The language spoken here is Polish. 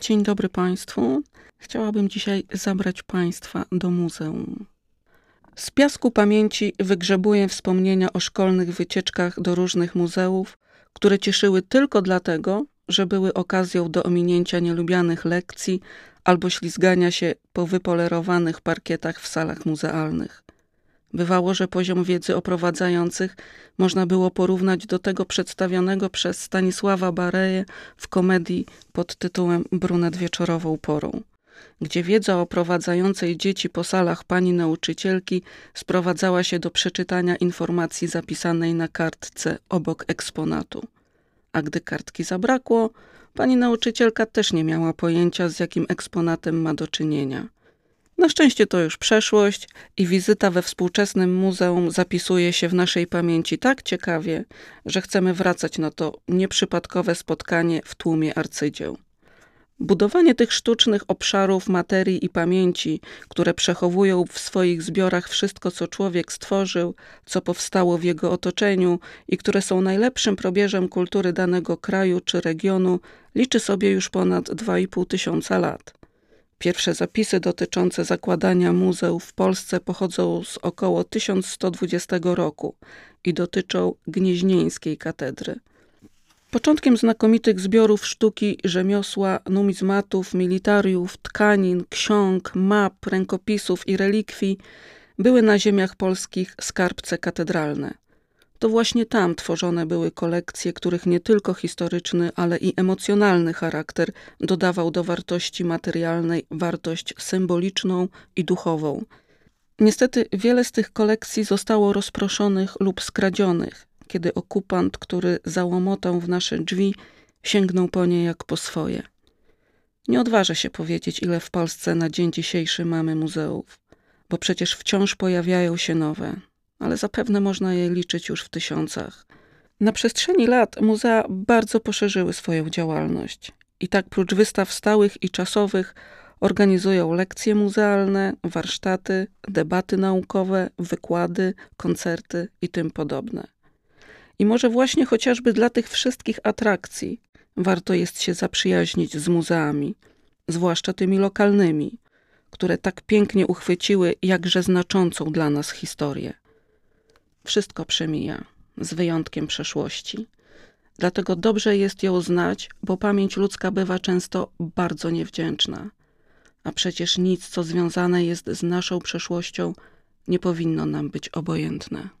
Dzień dobry Państwu. Chciałabym dzisiaj zabrać Państwa do muzeum. Z piasku pamięci wygrzebuję wspomnienia o szkolnych wycieczkach do różnych muzeów, które cieszyły tylko dlatego, że były okazją do ominięcia nielubianych lekcji albo ślizgania się po wypolerowanych parkietach w salach muzealnych. Bywało, że poziom wiedzy oprowadzających można było porównać do tego przedstawionego przez Stanisława Bareję w komedii pod tytułem Brunet wieczorową porą, gdzie wiedza o prowadzającej dzieci po salach pani nauczycielki sprowadzała się do przeczytania informacji zapisanej na kartce obok eksponatu. A gdy kartki zabrakło, pani nauczycielka też nie miała pojęcia, z jakim eksponatem ma do czynienia. Na szczęście to już przeszłość i wizyta we współczesnym muzeum zapisuje się w naszej pamięci tak ciekawie, że chcemy wracać na to nieprzypadkowe spotkanie w tłumie arcydzieł. Budowanie tych sztucznych obszarów materii i pamięci, które przechowują w swoich zbiorach wszystko, co człowiek stworzył, co powstało w jego otoczeniu i które są najlepszym probierzem kultury danego kraju czy regionu, liczy sobie już ponad 2500 lat. Pierwsze zapisy dotyczące zakładania muzeów w Polsce pochodzą z około 1120 roku i dotyczą Gnieźnieńskiej Katedry. Początkiem znakomitych zbiorów sztuki, rzemiosła, numizmatów, militariów, tkanin, ksiąg, map, rękopisów i relikwii były na ziemiach polskich skarbce katedralne. To właśnie tam tworzone były kolekcje, których nie tylko historyczny, ale i emocjonalny charakter dodawał do wartości materialnej wartość symboliczną i duchową. Niestety wiele z tych kolekcji zostało rozproszonych lub skradzionych, kiedy okupant, który załomotał w nasze drzwi, sięgnął po nie jak po swoje. Nie odważę się powiedzieć, ile w Polsce na dzień dzisiejszy mamy muzeów, bo przecież wciąż pojawiają się nowe, ale zapewne można je liczyć już w tysiącach. Na przestrzeni lat muzea bardzo poszerzyły swoją działalność. I tak prócz wystaw stałych i czasowych organizują lekcje muzealne, warsztaty, debaty naukowe, wykłady, koncerty i tym podobne. I może właśnie chociażby dla tych wszystkich atrakcji warto jest się zaprzyjaźnić z muzeami, zwłaszcza tymi lokalnymi, które tak pięknie uchwyciły jakże znaczącą dla nas historię. Wszystko przemija, z wyjątkiem przeszłości. Dlatego dobrze jest ją znać, bo pamięć ludzka bywa często bardzo niewdzięczna. A przecież nic, co związane jest z naszą przeszłością, nie powinno nam być obojętne.